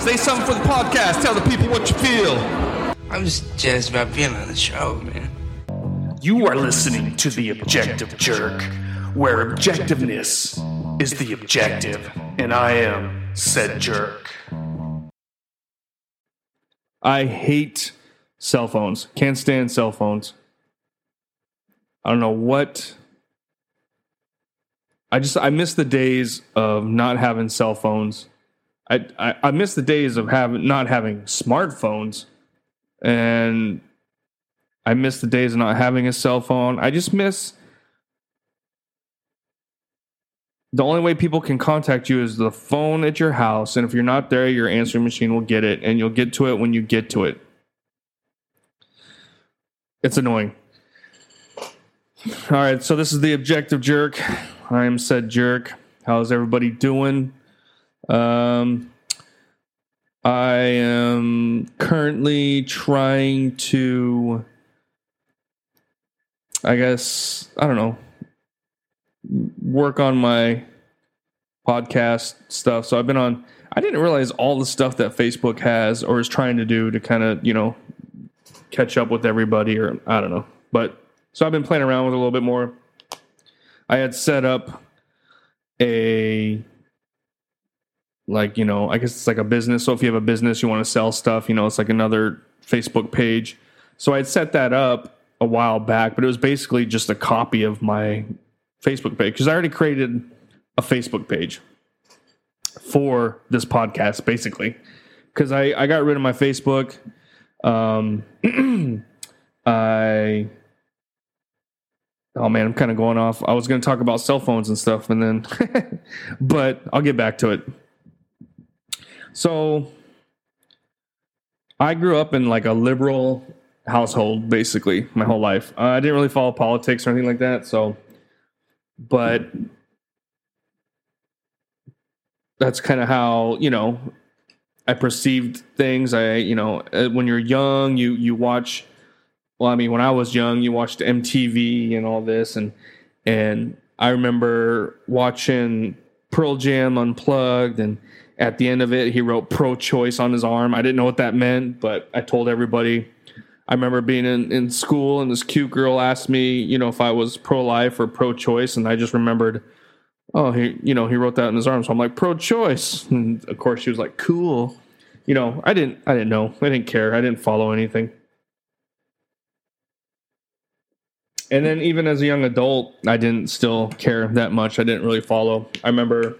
Say something for the podcast. Tell the people what you feel. I'm just jazzed about being on the show, man. You are listening to The Objective Jerk, where objectiveness is the objective, and I am said jerk. I hate cell phones. Can't stand cell phones. I don't know what. I miss the days of not having cell phones. I miss the days of not having smartphones, and I miss the days of not having a cell phone. I just miss the only way people can contact you is the phone at your house, and if you're not there, your answering machine will get it, and you'll get to it when you get to it. It's annoying. All right, so this is The Objective Jerk. I am said jerk. How's everybody doing? I am currently trying to, I guess, I don't know, work on my podcast stuff. So I've been on, I didn't realize all the stuff that Facebook has or is trying to do to kind of, you know, catch up with everybody, or I don't know. But so I've been playing around with it a little bit more. I had set up a, like, you know, I guess it's like a business. So if you have a business, you want to sell stuff, you know, it's like another Facebook page. So I had set that up a while back, but it was basically just a copy of my Facebook page, because I already created a Facebook page for this podcast, basically, because I got rid of my Facebook. Oh man, I'm kind of going off. I was going to talk about cell phones and stuff, and then, but I'll get back to it. So I grew up in like a liberal household, basically, my whole life. I didn't really follow politics or anything like that. So, but that's kind of how, you know, I perceived things. You know, when you're young, you watch. Well, I mean, when I was young, you watched MTV and all this, and I remember watching Pearl Jam Unplugged, and at the end of it, he wrote pro-choice on his arm. I didn't know what that meant, but I told everybody. I remember being in school, and this cute girl asked me, you know, if I was pro-life or pro-choice, and I just remembered, oh, he wrote that in his arm, so I'm like, pro-choice, and of course she was like, cool, you know. I didn't know. I didn't care. I didn't follow anything. And then even as a young adult, I didn't still care that much. I didn't really follow. I remember,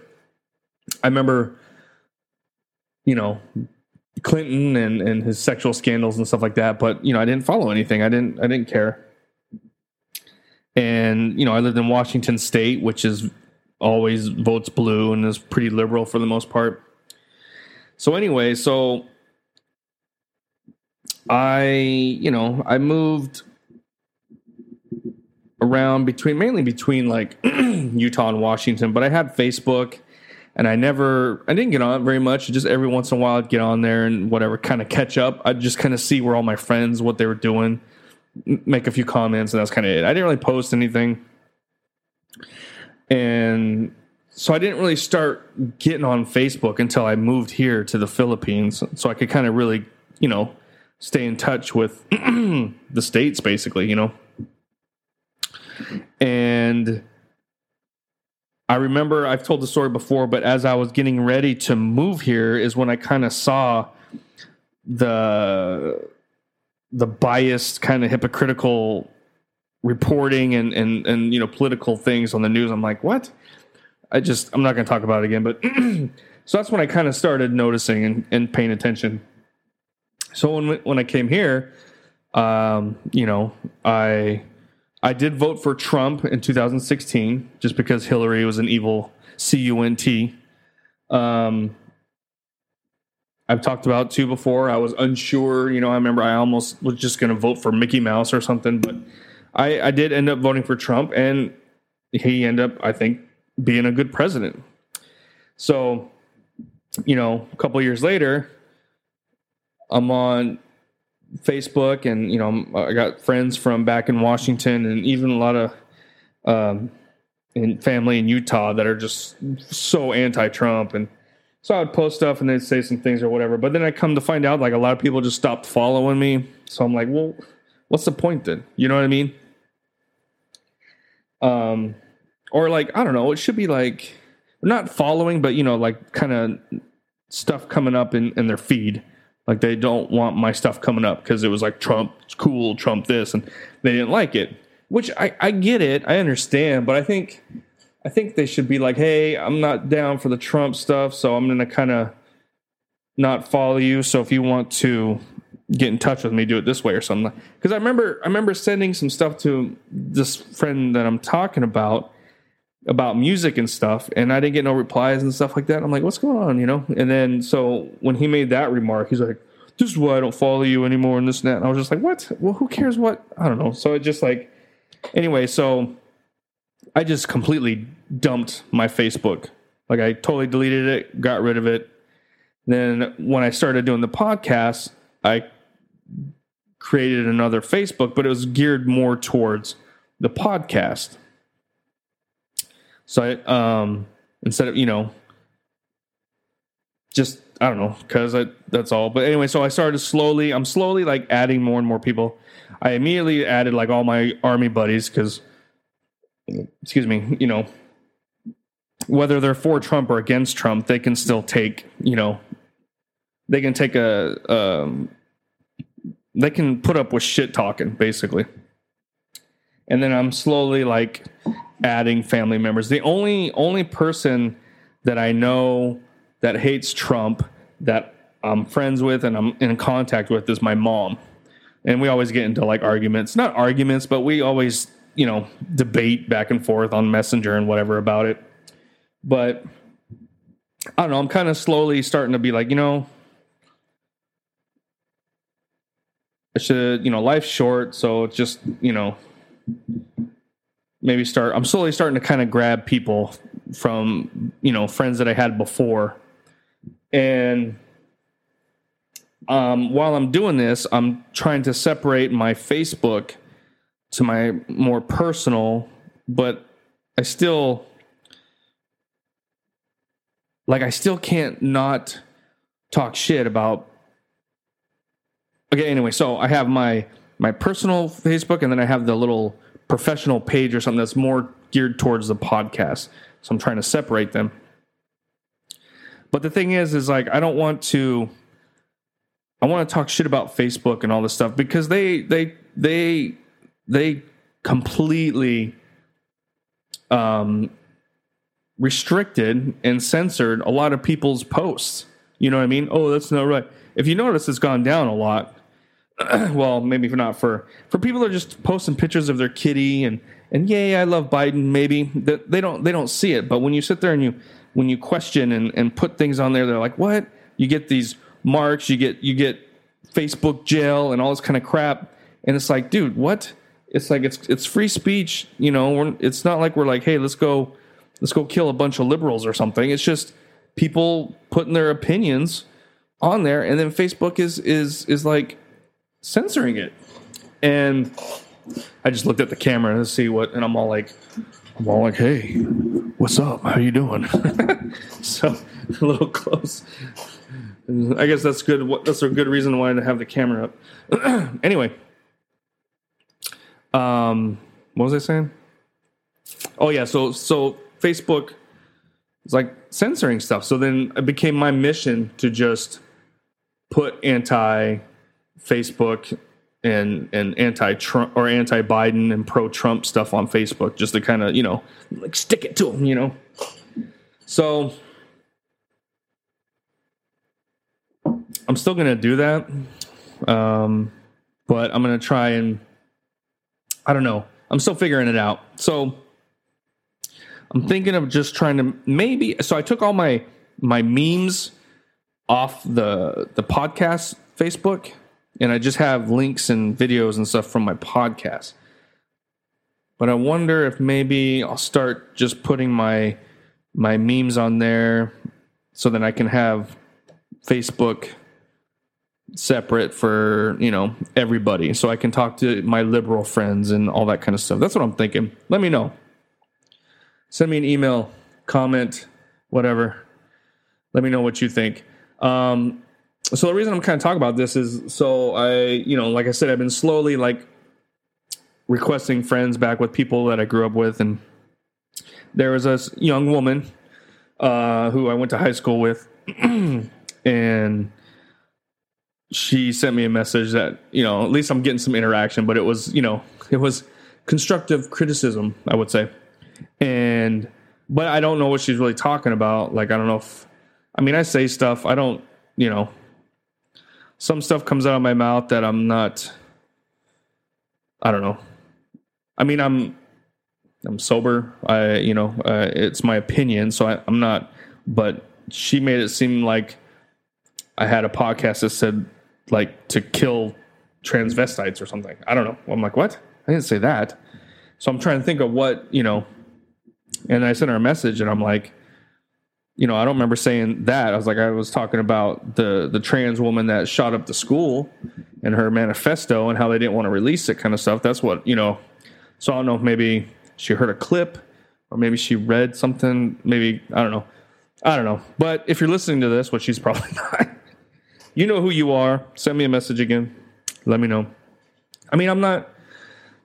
you know, Clinton and his sexual scandals and stuff like that. But, you know, I didn't follow anything. I didn't care. And, you know, I lived in Washington State, which is always votes blue and is pretty liberal for the most part. So anyway, so I moved around mainly between like Utah and Washington, but I had Facebook, and I didn't get on it very much. Just every once in a while I'd get on there and whatever, kind of catch up. I'd just kind of see where all my friends, what they were doing, make a few comments, and that's kind of it. I didn't really post anything. And so I didn't really start getting on Facebook until I moved here to the Philippines, so I could kind of really, you know, stay in touch with the States, basically, you know. And I remember, I've told the story before, but as I was getting ready to move here is when I kind of saw the biased, kind of hypocritical reporting and you know, political things on the news. I'm like, what? I'm not going to talk about it again. But so that's when I kind of started noticing and paying attention. So when I came here, you know, I did vote for Trump in 2016 just because Hillary was an evil cunt. I've talked about too before. I was unsure. You know, I remember I almost was just going to vote for Mickey Mouse or something, but I did end up voting for Trump, and he ended up, I think, being a good president. So, you know, a couple of years later, I'm on Facebook, and, you know, I got friends from back in Washington, and even a lot of and family in Utah that are just so anti-Trump, and So I would post stuff and they'd say some things or whatever. But then I come to find out, like, a lot of people just stopped following me. So I'm like, well, what's the point then? You know what I mean? Or like, I don't know, it should be like, not following, but, you know, like kind of stuff coming up in their feed. Like, they don't want my stuff coming up because it was like Trump's cool, Trump this, and they didn't like it, which I get it. I understand. But I think they should be like, hey, I'm not down for the Trump stuff, so I'm going to kind of not follow you. So if you want to get in touch with me, do it this way or something. Because I remember sending some stuff to this friend that I'm talking about music and stuff, and I didn't get no replies and stuff like that. I'm like, what's going on, you know? And then so when he made that remark, he's like, this is why I don't follow you anymore and this and that. And I was just like, what? Well, who cares what? I don't know. So it just like, anyway, so I just completely dumped my Facebook. Like, I totally deleted it, got rid of it. Then when I started doing the podcast, I created another Facebook, but it was geared more towards the podcast. So I, instead of, you know, just, I don't know, because that's all. But anyway, so I started slowly. I'm slowly, like, adding more and more people. I immediately added, like, all my army buddies because, excuse me, you know, whether they're for Trump or against Trump, they can still take, you know, they can take they can put up with shit talking, basically. And then I'm slowly, like, adding family members. The only person that I know that hates Trump that I'm friends with and I'm in contact with is my mom. And we always get into, like, arguments. Not arguments, but we always, you know, debate back and forth on Messenger and whatever about it. But I don't know, I'm kind of slowly starting to be like, you know, I should, you know, life's short, so it's just, you know, maybe start, I'm slowly starting to kind of grab people from, you know, friends that I had before. And while I'm doing this, I'm trying to separate my Facebook to my more personal, but I still can't not talk shit about. Okay, anyway, so I have my personal Facebook, and then I have the little professional page or something that's more geared towards the podcast. So I'm trying to separate them. But the thing is like, I want to talk shit about Facebook and all this stuff because they completely restricted and censored a lot of people's posts. You know what I mean? Oh, that's not right. If you notice, it's gone down a lot. Well, maybe not for people that are just posting pictures of their kitty and yay, I love Biden. Maybe they don't see it. But when you sit there and when you question and put things on there, they're like, what? You get these marks. You get Facebook jail and all this kind of crap. And it's like, dude, what? It's like it's free speech, you know. It's not like we're like, hey, let's go kill a bunch of liberals or something. It's just people putting their opinions on there, and then Facebook is like censoring it. And I just looked at the camera to see what, and I'm all like, hey, what's up? How you doing? So a little close. I guess that's good. That's a good reason why to have the camera up. Anyway. What was I saying? Oh yeah, so Facebook is like censoring stuff. So then it became my mission to just put anti-Facebook and anti-Trump or anti-Biden and pro-Trump stuff on Facebook, just to kind of, you know, like stick it to them, you know. So I'm still gonna do that, but I'm gonna try and, I don't know. I'm still figuring it out. So I'm thinking of just trying to maybe. So I took all my memes off the podcast Facebook, and I just have links and videos and stuff from my podcast. But I wonder if maybe I'll start just putting my memes on there, so then I can have Facebook separate for, you know, everybody, so I can talk to my liberal friends and all that kind of stuff. That's what I'm thinking. Let me know. Send me an email, comment, whatever. Let me know what you think. So the reason I'm kind of talking about this is so I, you know, like I said, I've been slowly like requesting friends back with people that I grew up with. And there was this young woman who I went to high school with, and she sent me a message that, you know, at least I'm getting some interaction, but it was, you know, it was constructive criticism, I would say. And, but I don't know what she's really talking about. Like, I don't know if, I mean, I say stuff, I don't, you know, some stuff comes out of my mouth that I'm not, I don't know. I mean, I'm sober. I, you know, it's my opinion, so I'm not, but she made it seem like I had a podcast that said like to kill transvestites or something. I don't know. I'm like, what? I didn't say that. So I'm trying to think of what, you know, and I sent her a message and I'm like, you know, I don't remember saying that. I was like, I was talking about the trans woman that shot up the school and her manifesto and how they didn't want to release it kind of stuff. That's what, you know, so I don't know if maybe she heard a clip or maybe she read something. Maybe, I don't know. But if you're listening to this, which she's probably not, you know who you are. Send me a message again. Let me know. I mean, I'm not,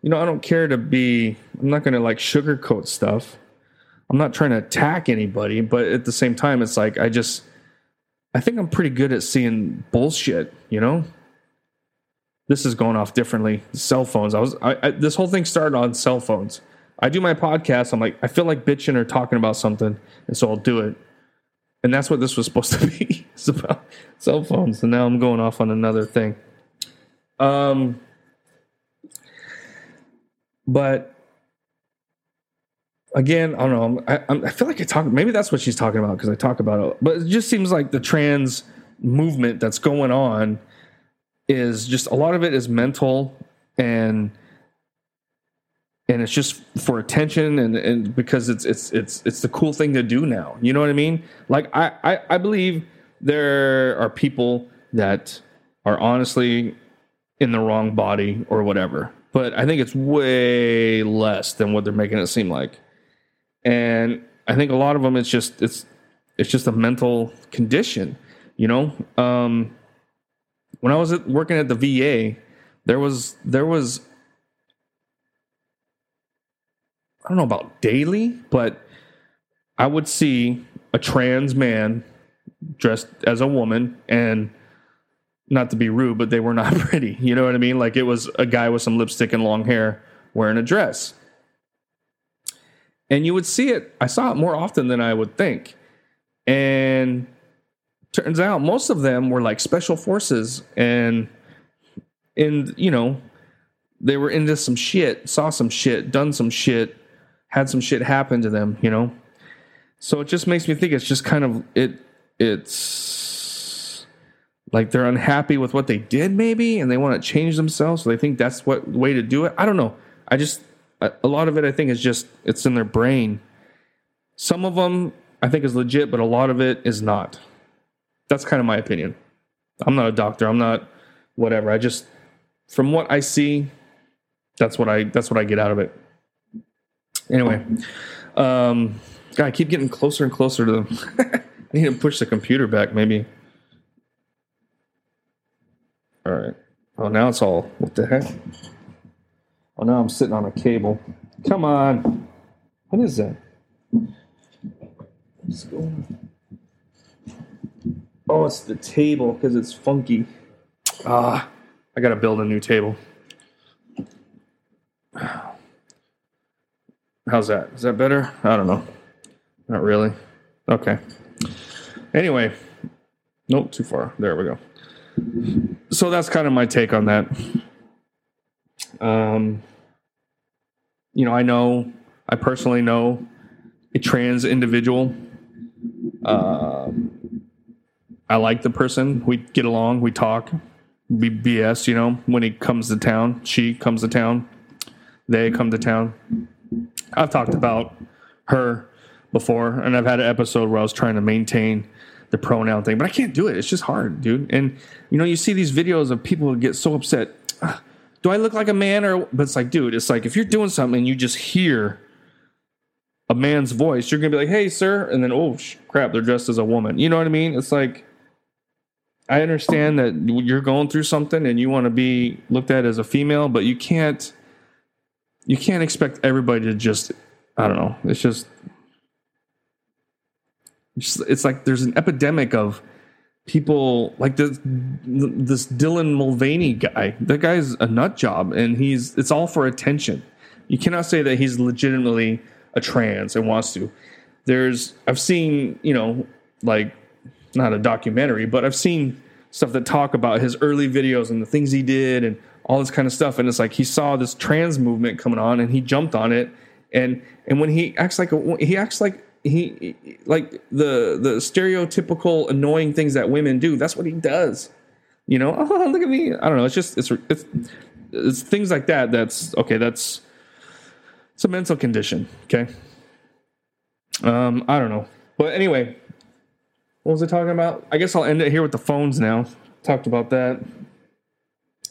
you know, I don't care to be, I'm not going to like sugarcoat stuff. I'm not trying to attack anybody, but at the same time, it's like, I think I'm pretty good at seeing bullshit, you know? This is going off differently. Cell phones. This whole thing started on cell phones. I do my podcast. I'm like, I feel like bitching or talking about something. And so I'll do it. And that's what this was supposed to be. It's about cell phones. And now I'm going off on another thing. But again, I don't know. I feel like I talk. Maybe that's what she's talking about because I talk about it. But it just seems like the trans movement that's going on is just a lot of it is mental and it's just for attention and because it's the cool thing to do now. You know what I mean? Like I believe there are people that are honestly in the wrong body or whatever, but I think it's way less than what they're making it seem like. And I think a lot of them, it's just a mental condition, you know? When I was working at the VA, there was, I don't know about daily, but I would see a trans man dressed as a woman, and not to be rude, but they were not pretty. You know what I mean? Like it was a guy with some lipstick and long hair wearing a dress. And you would see it. I saw it more often than I would think. And turns out most of them were like special forces and you know, they were into some shit, saw some shit, done some shit, had some shit happen to them, you know? So it just makes me think it's just kind of, it's like they're unhappy with what they did maybe, and they want to change themselves. So they think that's what way to do it. I don't know. A lot of it, I think, is just it's in their brain. Some of them, I think, is legit, but a lot of it is not. That's kind of my opinion. I'm not a doctor. I'm not whatever. I just, from what I see, that's what I get out of it. Anyway, God, I keep getting closer and closer to them. I need to push the computer back, maybe. All right. Oh, now it's all, what the heck? Oh, now I'm sitting on a cable. Come on. What is that? What's going on? Oh, it's the table because it's funky. Ah, I got to build a new table. How's that? Is that better? I don't know. Not really. Okay. Anyway. Nope, too far. There we go. So that's kind of my take on that. You know, I personally know a trans individual. I like the person. We get along, we talk, we BS, you know, when he comes to town, she comes to town, they come to town. I've talked about her before, and I've had an episode where I was trying to maintain the pronoun thing, but I can't do it. It's just hard, dude. And, you know, you see these videos of people who get so upset. Do I look like a man? But it's like, dude, it's like if you're doing something and you just hear a man's voice, you're going to be like, hey, sir. And then, oh, crap, they're dressed as a woman. You know what I mean? It's like, I understand that you're going through something and you want to be looked at as a female, but you can't expect everybody to just, I don't know. It's just it's like there's an epidemic of people like this Dylan Mulvaney guy. That guy's a nut job, and it's all for attention. You cannot say that he's legitimately a trans and wants to. I've seen, like, not a documentary, but I've seen stuff that talk about his early videos and the things he did and all this kind of stuff. And it's like, he saw this trans movement coming on and he jumped on it. And when he acts like the stereotypical annoying things that women do, that's what he does. Oh, look at me. I don't know. It's just, it's things like that. That's okay. It's a mental condition. Okay. I don't know. But anyway, what was I talking about? I guess I'll end it here with the phones now. Talked about that.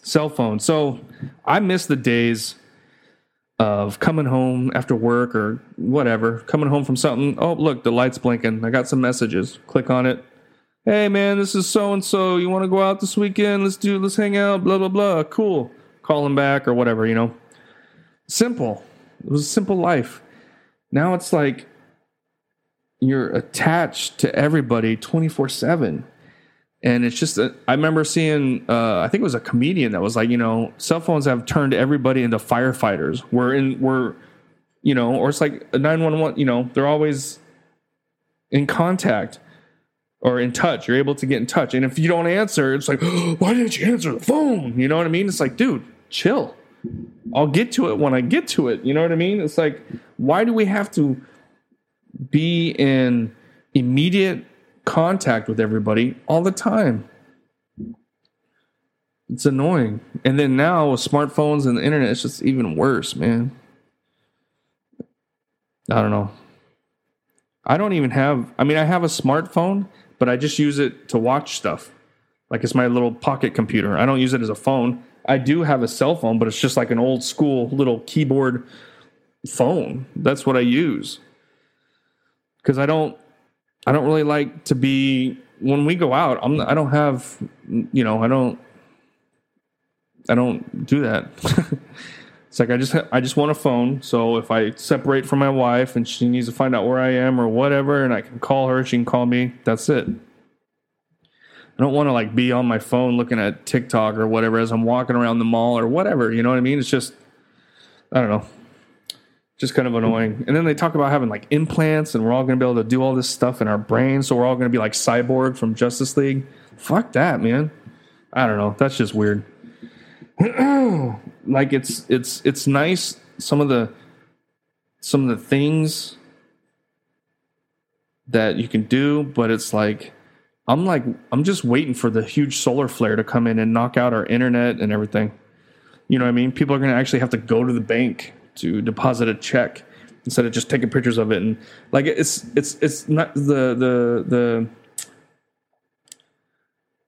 Cell phone. So I miss the days of coming home after work or whatever, coming home from something. Oh, look, the light's blinking. I got some messages. Click on it. Hey, man, this is so-and-so. You want to go out this weekend? Let's hang out, blah, blah, blah. Cool. Call them back or whatever, Simple. It was a simple life. Now it's like, you're attached to everybody 24/7. And it's just, I remember seeing, I think it was a comedian that was like, cell phones have turned everybody into firefighters. Or it's like a 911, they're always in contact or in touch. You're able to get in touch. And if you don't answer, it's like, oh, why didn't you answer the phone? You know what I mean? It's like, dude, chill. I'll get to it when I get to it. You know what I mean? It's like, why do we have to be in immediate contact with everybody all the time? It's annoying. And then now with smartphones and the internet, it's just even worse, man. I don't know. I have a smartphone, but I just use it to watch stuff. Like it's my little pocket computer. I don't use it as a phone. I do have a cell phone, but it's just like an old school little keyboard phone. That's what I use. Because I don't really like to be, when we go out, I don't do that. It's like, I just want a phone. So if I separate from my wife and she needs to find out where I am or whatever, and I can call her, she can call me, that's it. I don't want to like be on my phone looking at TikTok or whatever as I'm walking around the mall or whatever. You know what I mean? It's just, I don't know. Just kind of annoying. And then they talk about having like implants and we're all going to be able to do all this stuff in our brain. So we're all going to be like Cyborg from Justice League. Fuck that, man. I don't know. That's just weird. Like it's nice. Some of the things that you can do, but it's like, I'm just waiting for the huge solar flare to come in and knock out our internet and everything. You know what I mean? People are going to actually have to go to the bank to deposit a check instead of just taking pictures of it. And like, it's not the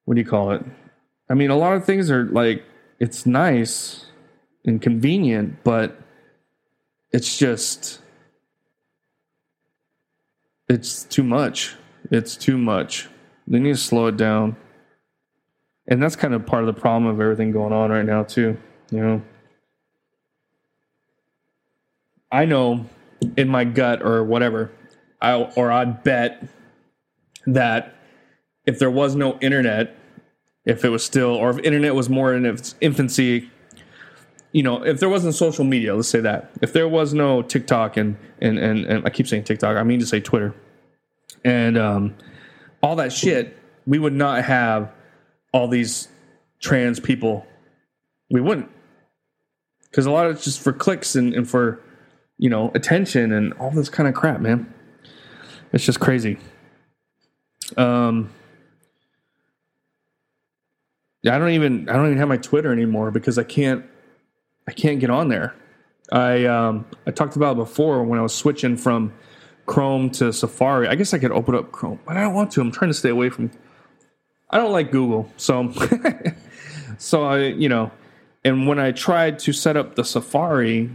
what do you call it? I mean, a lot of things are like, it's nice and convenient, but it's just, it's too much. They need to slow it down. And that's kind of part of the problem of everything going on right now too. I know in my gut or whatever, I'd bet that if there was no internet, if internet was more in its infancy, if there wasn't social media, let's say that, if there was no TikTok and I keep saying TikTok, I mean to say Twitter and all that shit, we would not have all these trans people. We wouldn't, because a lot of it's just for clicks and for attention and all this kind of crap, man. It's just crazy. I don't even have my Twitter anymore because I can't get on there. I talked about it before when I was switching from Chrome to Safari. I guess I could open up Chrome, but I don't want to. I'm trying to stay away from. I don't like Google, so so I. And when I tried to set up the Safari,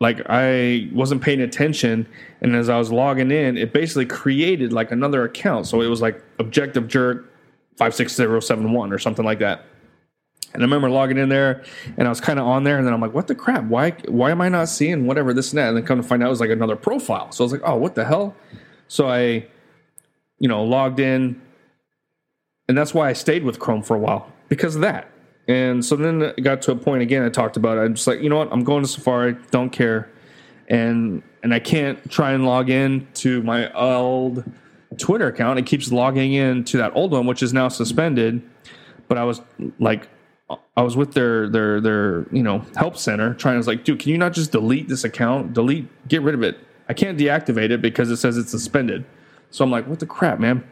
Like, I wasn't paying attention, and as I was logging in, it basically created like another account. So it was like Objective Jerk 56071 or something like that. And I remember logging in there, and I was kind of on there, and then I'm like, what the crap? Why am I not seeing whatever this and that? And then come to find out it was like another profile. So I was like, oh, what the hell? So I, logged in, and that's why I stayed with Chrome for a while, because of that. And so then it got to a point, again, I talked about it. I'm just like, you know what? I'm going to Safari. Don't care. And I can't try and log in to my old Twitter account. It keeps logging in to that old one, which is now suspended. But I was like, I was with their help center trying to, like, dude, can you not just delete this account? Get rid of it. I can't deactivate it because it says it's suspended. So I'm like, what the crap, man?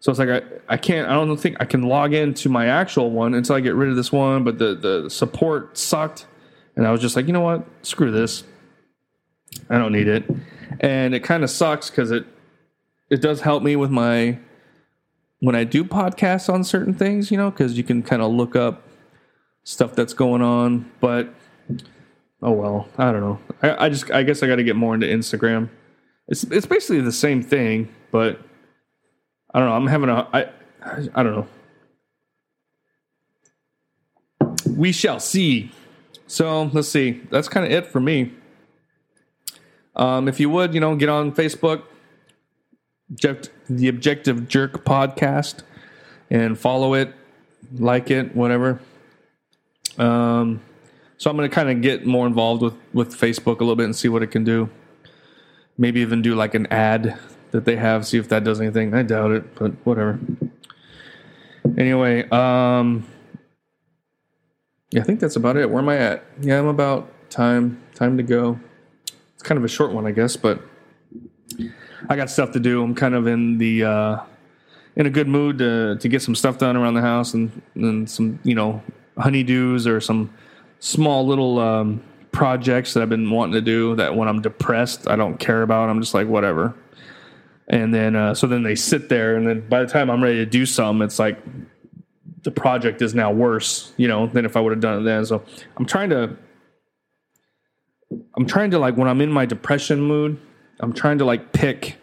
So it's like, I don't think I can log into my actual one until I get rid of this one, but the support sucked. And I was just like, you know what? Screw this. I don't need it. And it kind of sucks because it does help me with when I do podcasts on certain things, because you can kind of look up stuff that's going on. But, oh well, I don't know. I guess I got to get more into Instagram. It's basically the same thing, but I don't know. I'm having I don't know. We shall see. So let's see. That's kind of it for me. If you would, get on Facebook, The Objective Jerk Podcast, and follow it, like it, whatever. So I'm going to kind of get more involved with Facebook a little bit and see what it can do. Maybe even do like an ad that they have, see if that does anything. I doubt it, but whatever. Anyway, I think that's about it. Where am I at? Yeah, I'm about time to go. It's kind of a short one, I guess, but I got stuff to do. I'm kind of in a good mood to get some stuff done around the house and some, honeydews or some small little projects that I've been wanting to do that when I'm depressed, I don't care about. I'm just like, whatever. And then, so then they sit there, and then by the time I'm ready to do some, it's like the project is now worse, than if I would have done it then. So I'm trying to like, when I'm in my depression mood, I'm trying to like pick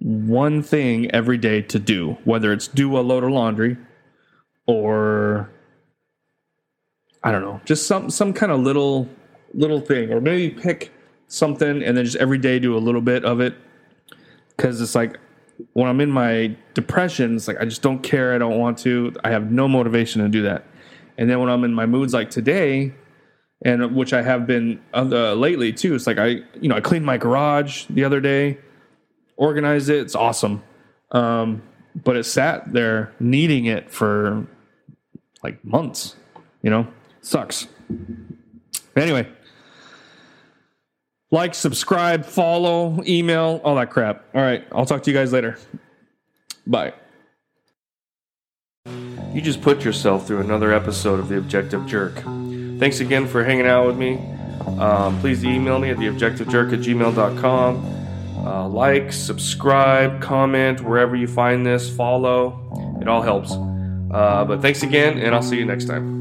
one thing every day to do, whether it's do a load of laundry or I don't know, just some kind of little thing, or maybe pick something and then just every day do a little bit of it. Because it's like when I'm in my depression, it's like I just don't care. I don't want to. I have no motivation to do that. And then when I'm in my moods like today, and which I have been lately too, it's like I cleaned my garage the other day, organized it. It's awesome. But it sat there needing it for like months, sucks. But anyway, like, subscribe, follow, email, all that crap. All right, I'll talk to you guys later. Bye. You just put yourself through another episode of The Objective Jerk. Thanks again for hanging out with me. Please email me at theobjectivejerk@gmail.com. Like, subscribe, comment, wherever you find this, follow. It all helps. But thanks again, and I'll see you next time.